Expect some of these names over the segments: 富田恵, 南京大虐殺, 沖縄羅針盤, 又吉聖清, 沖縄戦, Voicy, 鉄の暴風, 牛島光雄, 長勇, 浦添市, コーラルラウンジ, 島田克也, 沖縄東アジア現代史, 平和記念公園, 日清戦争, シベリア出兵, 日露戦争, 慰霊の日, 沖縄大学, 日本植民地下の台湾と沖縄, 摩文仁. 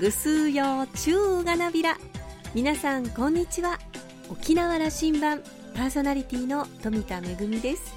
ぐすうようちゅうがなびら。皆さんこんにちは。沖縄羅針盤パーソナリティの富田恵です。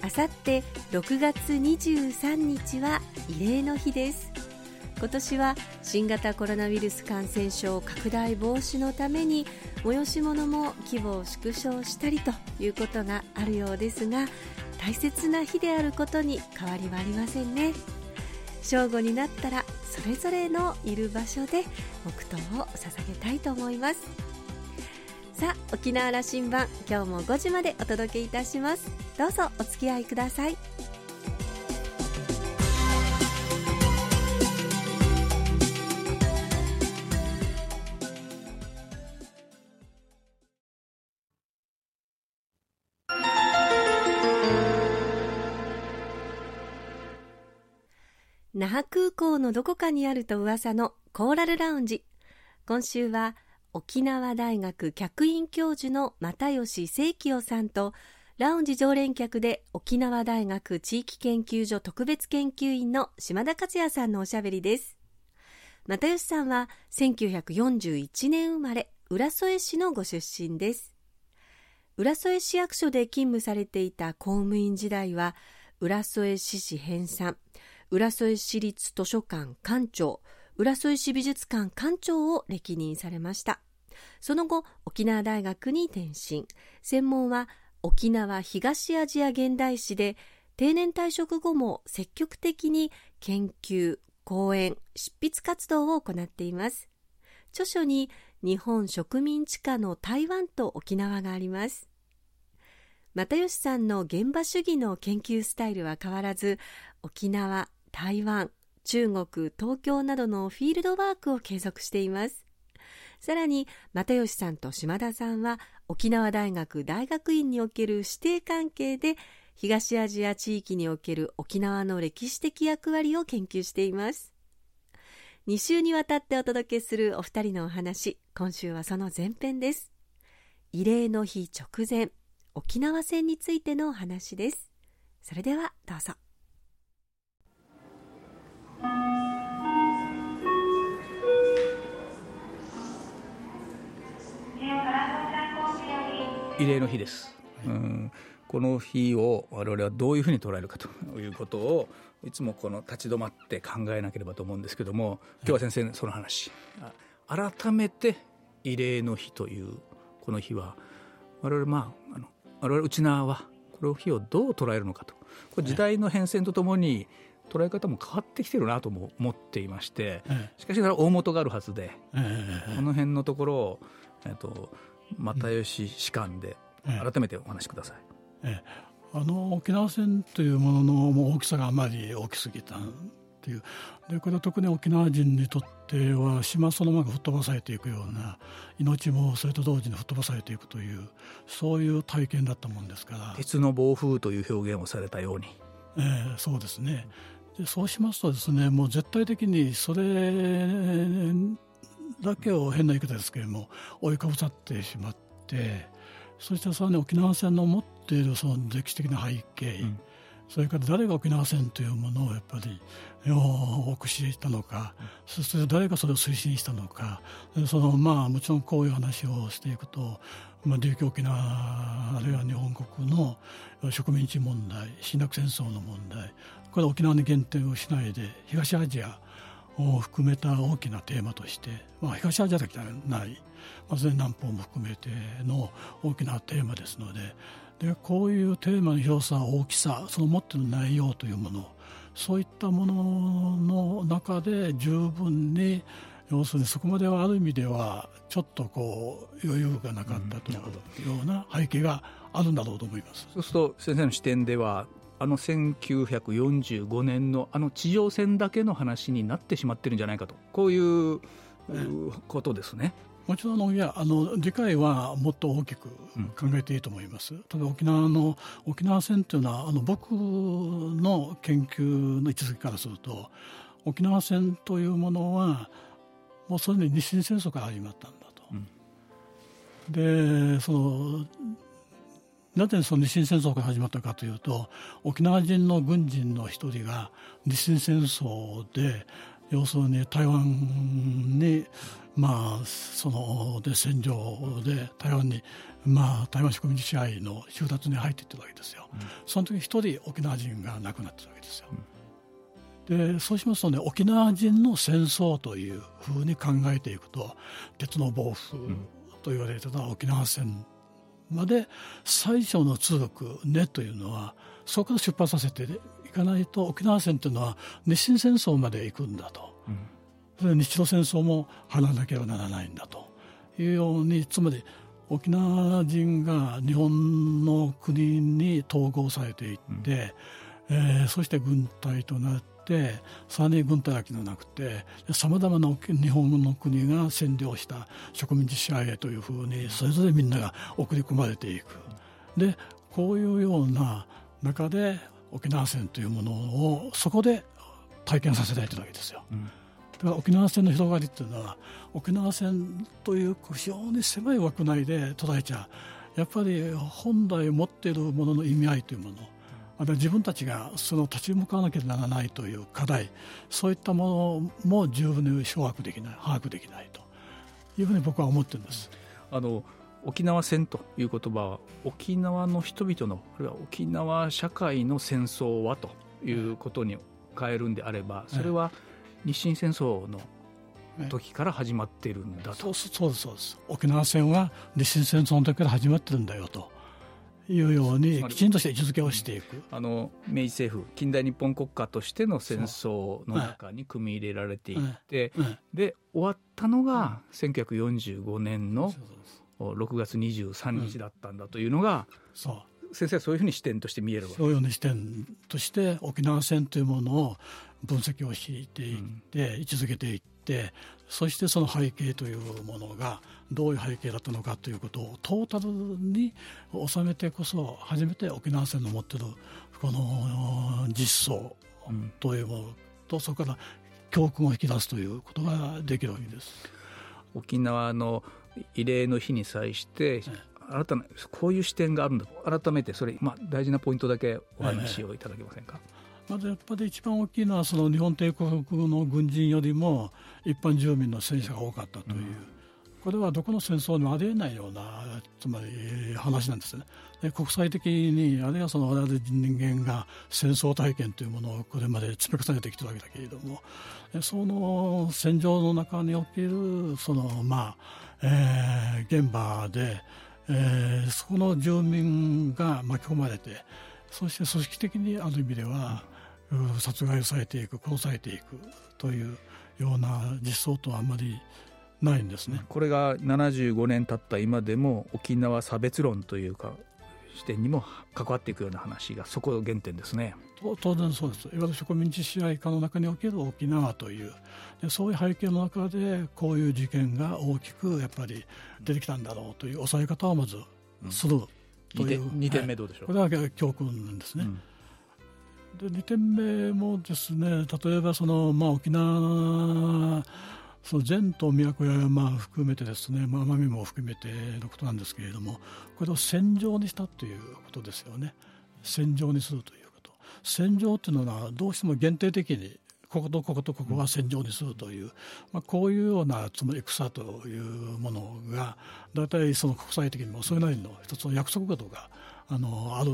あさって6月23日は慰霊の日です。今年は新型コロナウイルス感染症拡大防止のために催し物も規模を縮小したりということがあるようですが、大切な日であることに変わりはありませんね。正午になったらそれぞれのいる場所で黙祷を捧げたいと思います。さあ、沖縄羅針盤、今日も5時までお届けいたします。どうぞお付き合いください。那覇空港のどこかにあると噂のコーラルラウンジ。今週は沖縄大学客員教授の又吉聖清さんと、ラウンジ常連客で沖縄大学地域研究所特別研究員の島田克也さんのおしゃべりです。又吉さんは1941年生まれ、浦添市のご出身です。浦添市役所で勤務されていた公務員時代は、浦添市史編纂、浦添市立図書館館長、浦添市美術館館長を歴任されました。その後、沖縄大学に転身。専門は沖縄東アジア現代史で、定年退職後も積極的に研究、講演、執筆活動を行っています。著書に日本植民地下の台湾と沖縄があります。又吉さんの現場主義の研究スタイルは変わらず、沖縄、台湾、中国、東京などのフィールドワークを継続しています。さらに、又吉さんと島田さんは、沖縄大学大学院における師弟関係で、東アジア地域における沖縄の歴史的役割を研究しています。2週にわたってお届けするお二人のお話、今週はその前編です。慰霊の日直前、沖縄戦についてのお話です。それではどうぞ。慰霊の日です、この日を我々はどういうふうに捉えるかということを、いつもこの立ち止まって考えなければと思うんですけども、今日は先生その話、改めて慰霊の日というこの日は、我々内縄はこの日をどう捉えるのかと、これ時代の変遷とともに捉え方も変わってきてるなとも思っていまして、しかし大元があるはずで、この辺のところを、又吉士官で改めてお話しください。沖縄戦というものの大きさがあまり大きすぎたという、でこれは特に沖縄人にとっては島そのまま吹っ飛ばされていくような、命もそれと同時に吹っ飛ばされていくという、そういう体験だったもんですから、鉄の暴風という表現をされたように、そうですね。でそうしますとですね、もう絶対的にそれだけを、変な言い方ですけれども、追いかぶさってしまって、そしてさらに沖縄戦の持っているその歴史的な背景、それから誰が沖縄戦というものをやっぱり多く知ったのか、そして誰がそれを推進したのか、そのもちろんこういう話をしていくと、琉球沖縄あるいは日本国の植民地問題、侵略戦争の問題、これは沖縄に限定をしないで東アジアを含めた大きなテーマとして、東アジアだけではない、全南方も含めての大きなテーマですので、でこういうテーマの広さ、大きさ、その持っている内容というもの、そういったものの中で十分に、要するにそこまではある意味ではちょっとこう余裕がなかったというような背景があるんだろうと思います。そうすると先生の視点では、1945年の地上戦だけの話になってしまってるんじゃないかと、こういうことですね。もちろん理解はもっと大きく考えていいと思います。ただ沖縄戦というのは僕の研究の位置づけからすると、沖縄戦というものはもうそれに日清戦争から始まったんだと、でなぜその日清戦争が始まったかというと、沖縄人の軍人の一人が日清戦争で要するに台湾にその戦場で台湾に台湾植民地支配の収奪に入っていってるわけですよ、うん、その時一人沖縄人が亡くなってるわけですよ、うん、でそうしますとね、沖縄人の戦争というふうに考えていくと鉄の暴風と言われてた沖縄戦まで最初の通力ねというのはそこから出発させていかないと、沖縄戦というのは日清戦争まで行くんだと、うん、それ日露戦争も払わなければならないんだというように、つまり沖縄人が日本の国に統合されていって、うん、そして軍隊となって、さらに軍隊だけじゃなくてさまざまな日本の国が占領した植民地支配へというふうにそれぞれみんなが送り込まれていく。でこういうような中で沖縄戦というものをそこで体験させられているわけですよ、うん、だから沖縄戦の広がりというのは沖縄戦という非常に狭い枠内で捉えちゃやっぱり本来持っているものの意味合いというもの、あと自分たちがその立ち向かわなければならないという課題、そういったものも十分に把握できないというふうに僕は思っているんです。沖縄戦という言葉は沖縄の人々の、あるいは沖縄社会の戦争はということに変えるんであれば、それは日清戦争の時から始まっているんだと、そうです沖縄戦は日清戦争の時から始まってるんだよというようにきちんとした位置づけをしていく、明治政府近代日本国家としての戦争の中に組み入れられていって、で終わったのが1945年の6月23日だったんだというのが、先生はそういうふうに視点として見えるわけです。そういうふうに視点として沖縄戦というものを分析を敷いていって、位置づけていって、そしてその背景というものがどういう背景だったのかということをトータルに収めてこそ初めて沖縄戦の持っているこの実相というものと、そこから教訓を引き出すということができるわけです。沖縄の慰霊の日に際して新たなこういう視点があるんだと、改めてそれ、大事なポイントだけお話をいただけませんか。まずやっぱり一番大きいのはその日本帝国の軍人よりも一般住民の戦死が多かったという、これはどこの戦争にもありえないようなつまり話なんですね。で国際的にあるいはその我々人間が戦争体験というものをこれまで積み重ねてきているわけだけれども、その戦場の中におけるその現場で、そこの住民が巻き込まれて、そして組織的にある意味では殺害をされていく、殺されていくというような実相とはあまりないんですね。これが75年経った今でも沖縄差別論というか視点にも関わっていくような話が、そこの原点ですね。当然そうです。いわゆる植民地支配下の中における沖縄という、でそういう背景の中でこういう事件が大きくやっぱり出てきたんだろうという抑え方をまずする、2点目どうでしょう。これは教訓なんですね、で2点目もですね、例えばその、沖縄その前と宮古や含めてですね、奄美も含めてのことなんですけれども、これを戦場にしたということですよね。戦場にするということ、戦場というのはどうしても限定的にこことこことここは戦場にするという、こういうようなつまり戦というものがだいたいその国際的にもそれなりの一つの約束事がある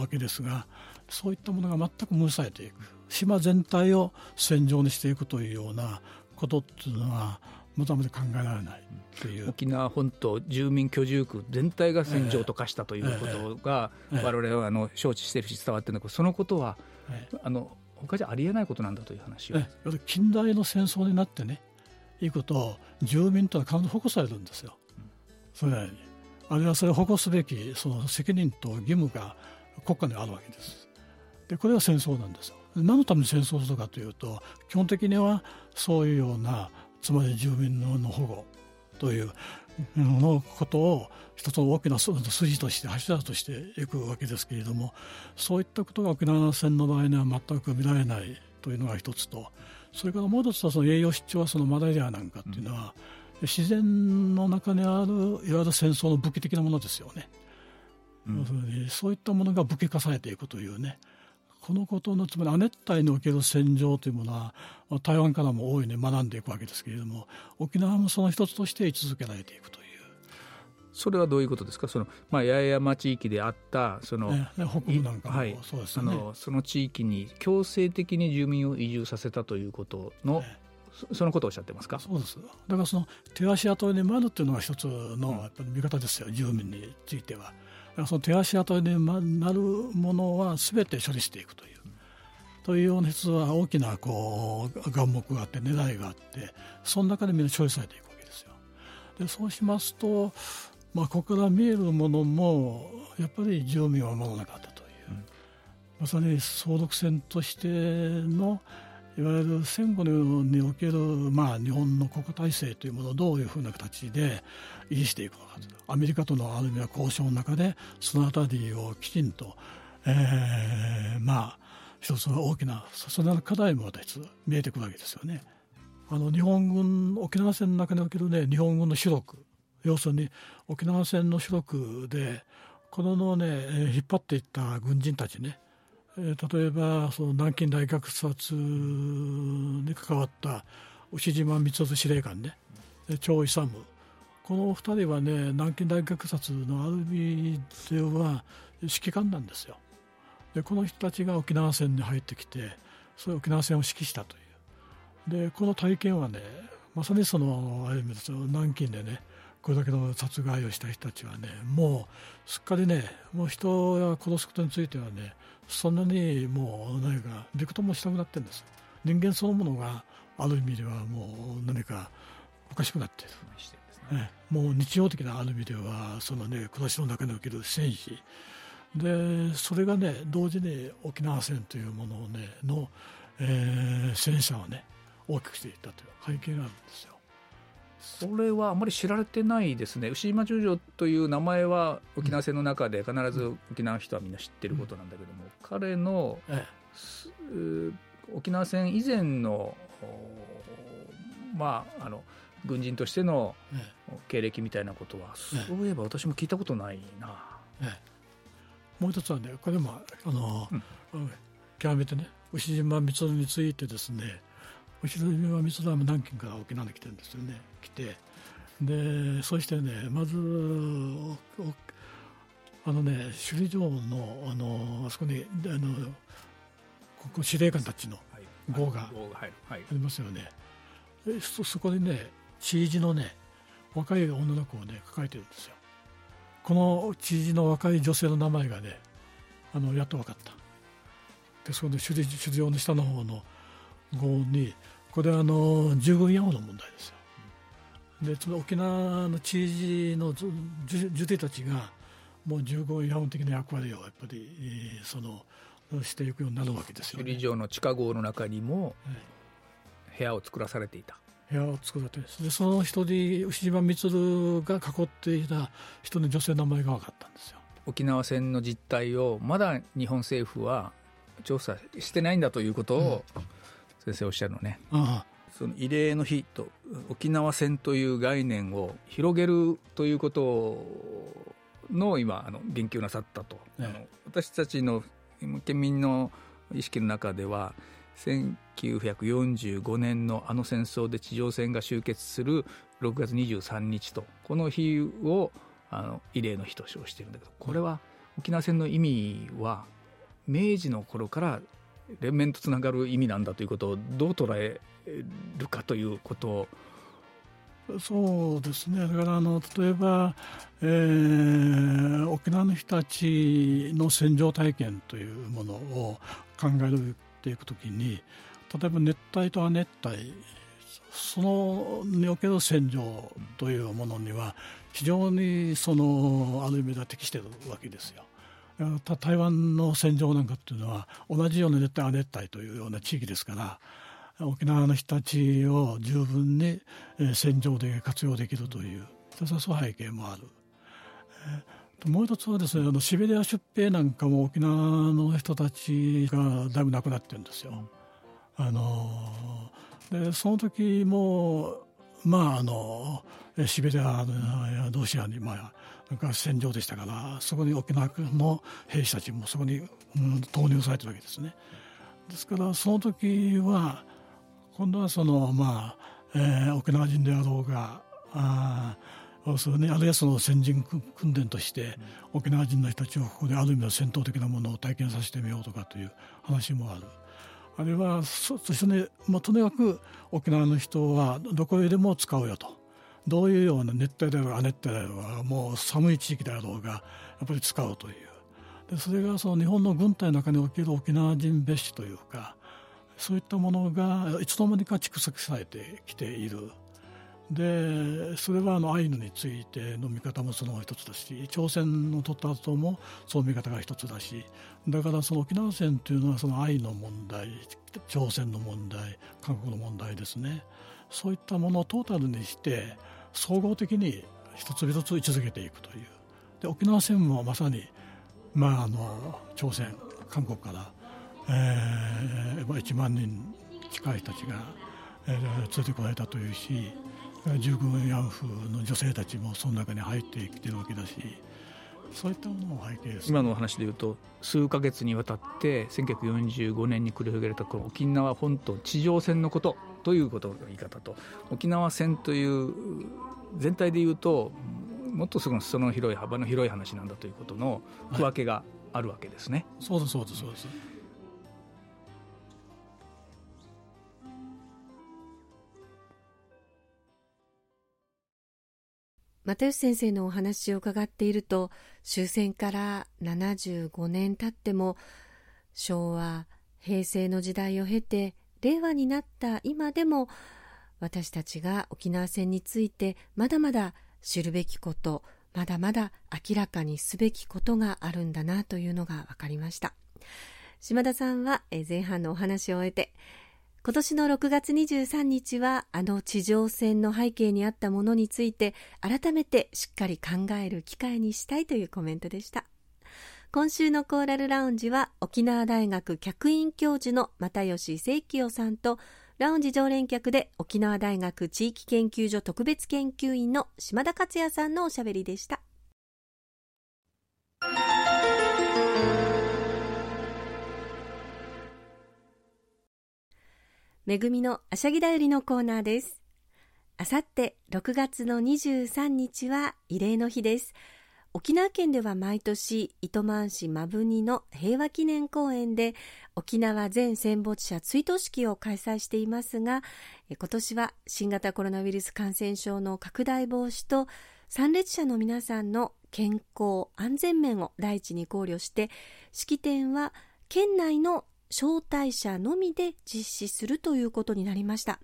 わけですが、そういったものが全く無視されていく、島全体を戦場にしていくというようなことっていうのはまだまだ考えられないっていう、沖縄本島住民居住区全体が戦場と化したということが我々は承知しているし伝わっているんだけど、そのことは他じゃありえないことなんだという話を、近代の戦争になってね、いいことを住民とは必ず保護されるんですよ、それなりに、あるいはそれを保護すべきその責任と義務が国家にあるわけです。でこれは戦争なんですよ。何のために戦争するかというと、基本的にはそういうようなつまり住民の保護というのことを一つの大きな筋として柱としていくわけですけれども、そういったことが沖縄戦の場合には全く見られないというのが一つと、それからもう一つはその栄養失調はそのマラリアなんかというのは自然の中にあるいわゆる戦争の武器的なものですよね、そういったものが武器化されていくというね、このことのつまり亜熱帯における戦場というものは台湾からも大いに学んでいくわけですけれども、沖縄もその一つとして位置づけられていくという。それはどういうことですか。その、八重山地域であったその、北部なんかも、はい、そうですね、その地域に強制的に住民を移住させたということの、そのことをおっしゃってますか。そうです。だからその手足跡に回るというのが一つのやっぱり見方ですよ、住民については。その手足跡になるものは全て処理していくというような実は大きなこう眼目があって狙いがあって、その中でみんな処理されていくわけですよ。でそうしますと、ここから見えるものもやっぱり住民は守らなかったという、まさに総力戦としてのいわゆる戦後における、日本の国家体制というものをどういうふうな形で維持していくのかという、アメリカとのある意味は交渉の中でそのあたりをきちんと、一つの大きなその課題も一つ見えてくるわけですよね。日本軍沖縄戦の中における、日本軍の主力、要するに沖縄戦の主力でこの、引っ張っていった軍人たちね、例えばその南京大虐殺に関わった牛島光雄司令官ね、長勇、この2人はね、南京大虐殺のある意味では指揮官なんですよ。でこの人たちが沖縄戦に入ってきて、それ沖縄戦を指揮したという。でこの体験はね、まさにそのある意味ですよ、南京でねこれだけの殺害をした人たちはね、もうすっかりね、もう人を殺すことについてはね、そんなにもう何かびくともしたくなってるんです。人間そのものがある意味ではもう何かおかしくなっている。もう日常的なある意味ではそのね、暮らしの中における戦死で、それがね同時に沖縄戦というものをねの、戦者をね大きくしていったという背景があるんですよ。それはあまり知られてないですね。牛島中将という名前は沖縄戦の中で必ず沖縄の人はみんな知ってることなんだけども、彼の、沖縄戦以前の、軍人としての経歴みたいなことは、そういえば私も聞いたことないな。もう一つはね、これも極めてね、牛島光雄についてですね、牛島光雄は南京から沖縄に来てるんですよね。来てで、そしてね、まず首里城のあそこにここ司令官たちの号がありますよね。そこにね、知事のね若い女の子をね抱えてるんですよ。この知事の若い女性の名前がね、やっと分かった。でそこで首里城の下の方の号に、これは従軍野捕の問題ですよ。でつまり沖縄の知事の女帝たちがもう従軍野捕的な役割をやっぱりしていくようになるわけですよね。首里城の地下壕の中にも部屋を作らされていた。部屋を作られて、でその一人牛島光が囲っていた人の女性の名前が分かったんですよ。沖縄戦の実態をまだ日本政府は調査してないんだということを、先生おっしゃるのね。その慰霊の日と沖縄戦という概念を広げるということの今言及なさったと、私たちの県民の意識の中では、1945年の戦争で地上戦が終結する6月23日とこの日を慰霊の日と称しているんだけど、これは沖縄戦の意味は明治の頃から連綿とつながる意味なんだということをどう捉えるかということを。そうですね、だから例えば、沖縄の人たちの戦場体験というものを考えていくときに、例えば熱帯と亜熱帯、そのにおける戦場というものには非常にある意味では適しているわけですよ。台湾の戦場なんかっていうのは同じような熱帯亜熱帯というような地域ですから、沖縄の人たちを十分に戦場で活用できるという、そういう背景もある。もう一つはですね、シベリア出兵なんかも沖縄の人たちがだいぶ亡くなってるんですよ。でその時もシベリアロシアにが戦場でしたから、そこに沖縄の兵士たちもそこに、投入されてるわけですね。ですからその時は今度はその、沖縄人であろうが、あるいはその先人訓練として沖縄人の人たちをここである意味の戦闘的なものを体験させてみようとかという話もある。あるいはそして、とにかく沖縄の人はどこへでも使うよと、どういうような熱帯であろうが亜熱帯であろうがもう寒い地域であろうがやっぱり使うという。でそれがその日本の軍隊の中における沖縄人蔑視というか、そういったものがいつの間にか蓄積されてきている。でそれはアイヌについての見方もその一つだし、朝鮮の取った後もその見方が一つだし、だからその沖縄戦というのはそのアイヌの問題、朝鮮の問題、韓国の問題ですね、そういったものをトータルにして総合的に一つ一つ位置づけていくという。で沖縄戦もまさに、朝鮮韓国から、1万人近い人たちが、連れてこられたというし、従軍慰安婦の女性たちもその中に入ってきてるわけだし、そういったものを背景です。今のお話でいうと数ヶ月にわたって1945年に繰り広げられたこの沖縄本島地上戦のことということの言い方と、沖縄戦という全体でいうともっとすごいその広い幅の広い話なんだということの区分けがあるわけですね、はい、そうです。又吉先生のお話を伺っていると、終戦から75年経っても昭和平成の時代を経て令和になった今でも、私たちが沖縄戦についてまだまだ知るべきこと、まだまだ明らかにすべきことがあるんだなというのが分かりました。島田さんは前半のお話を終えて、今年の6月23日はあの地上戦の背景にあったものについて改めてしっかり考える機会にしたいというコメントでした。今週のコーラルラウンジは沖縄大学客員教授の又吉清清さんと、ラウンジ常連客で沖縄大学地域研究所特別研究員の島田克也さんのおしゃべりでした。めぐみのあしゃぎだよりのコーナーです。あさって6月の23日は慰霊の日です。沖縄県では毎年糸満市摩文仁の平和記念公園で沖縄全戦没者追悼式を開催していますが、今年は新型コロナウイルス感染症の拡大防止と参列者の皆さんの健康安全面を第一に考慮して、式典は県内の招待者のみで実施するということになりました。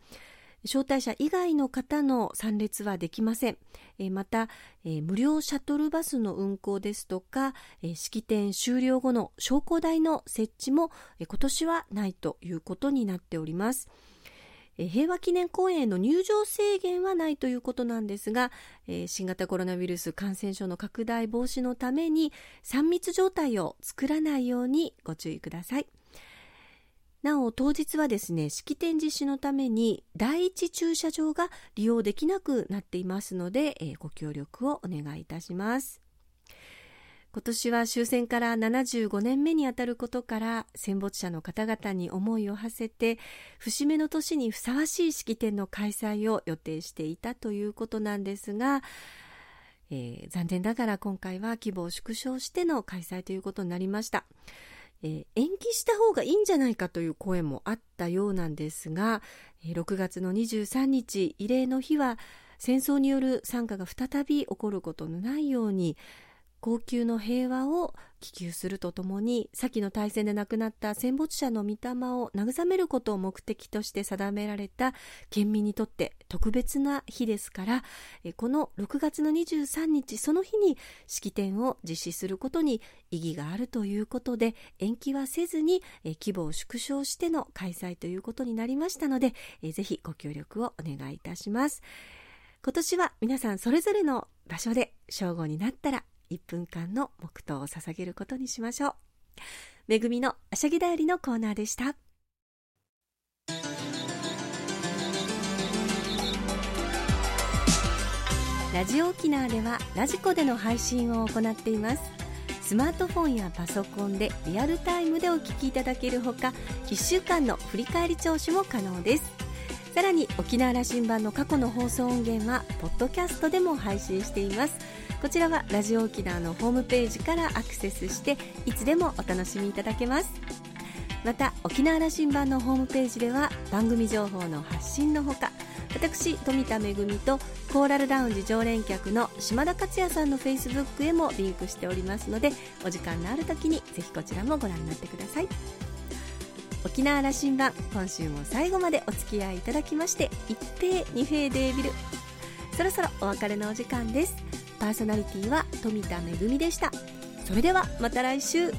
招待者以外の方の参列はできません。また無料シャトルバスの運行ですとか、式典終了後の焼香台の設置も今年はないということになっております。平和記念公園への入場制限はないということなんですが、新型コロナウイルス感染症の拡大防止のために3密状態を作らないようにご注意ください。なお当日はですね、式典実施のために第一駐車場が利用できなくなっていますので、ご協力をお願いいたします。今年は終戦から75年目にあたることから、戦没者の方々に思いを馳せて節目の年にふさわしい式典の開催を予定していたということなんですが、残念ながら今回は規模を縮小しての開催ということになりました。延期した方がいいんじゃないかという声もあったようなんですが、6月の23日慰霊の日は戦争による惨禍が再び起こることのないように、恒久の平和を希求するとともに、先の大戦で亡くなった戦没者の御霊を慰めることを目的として定められた県民にとって特別な日ですから、この6月の23日その日に式典を実施することに意義があるということで、延期はせずに規模を縮小しての開催ということになりましたので、ぜひご協力をお願いいたします。今年は皆さんそれぞれの場所で正午になったら1分間の黙祷を捧げることにしましょう。めぐみのあしゃぎだよりのコーナーでした。ラジオ沖縄ではラジコでの配信を行っています。スマートフォンやパソコンでリアルタイムでお聞きいただけるほか、1週間の振り返り聴取も可能です。さらに沖縄羅針盤の過去の放送音源はポッドキャストでも配信しています。こちらはラジオ沖縄のホームページからアクセスしていつでもお楽しみいただけます。また沖縄羅針盤のホームページでは番組情報の発信のほか、私富田恵とコーラルラウンジ常連客の島田克也さんの Facebook へもリンクしておりますので、お時間のあるときにぜひこちらもご覧になってください。沖縄羅針盤、今週も最後までお付き合いいただきまして一平二平デービル、そろそろお別れのお時間です。パーソナリティは富田恵でした。それではまた来週。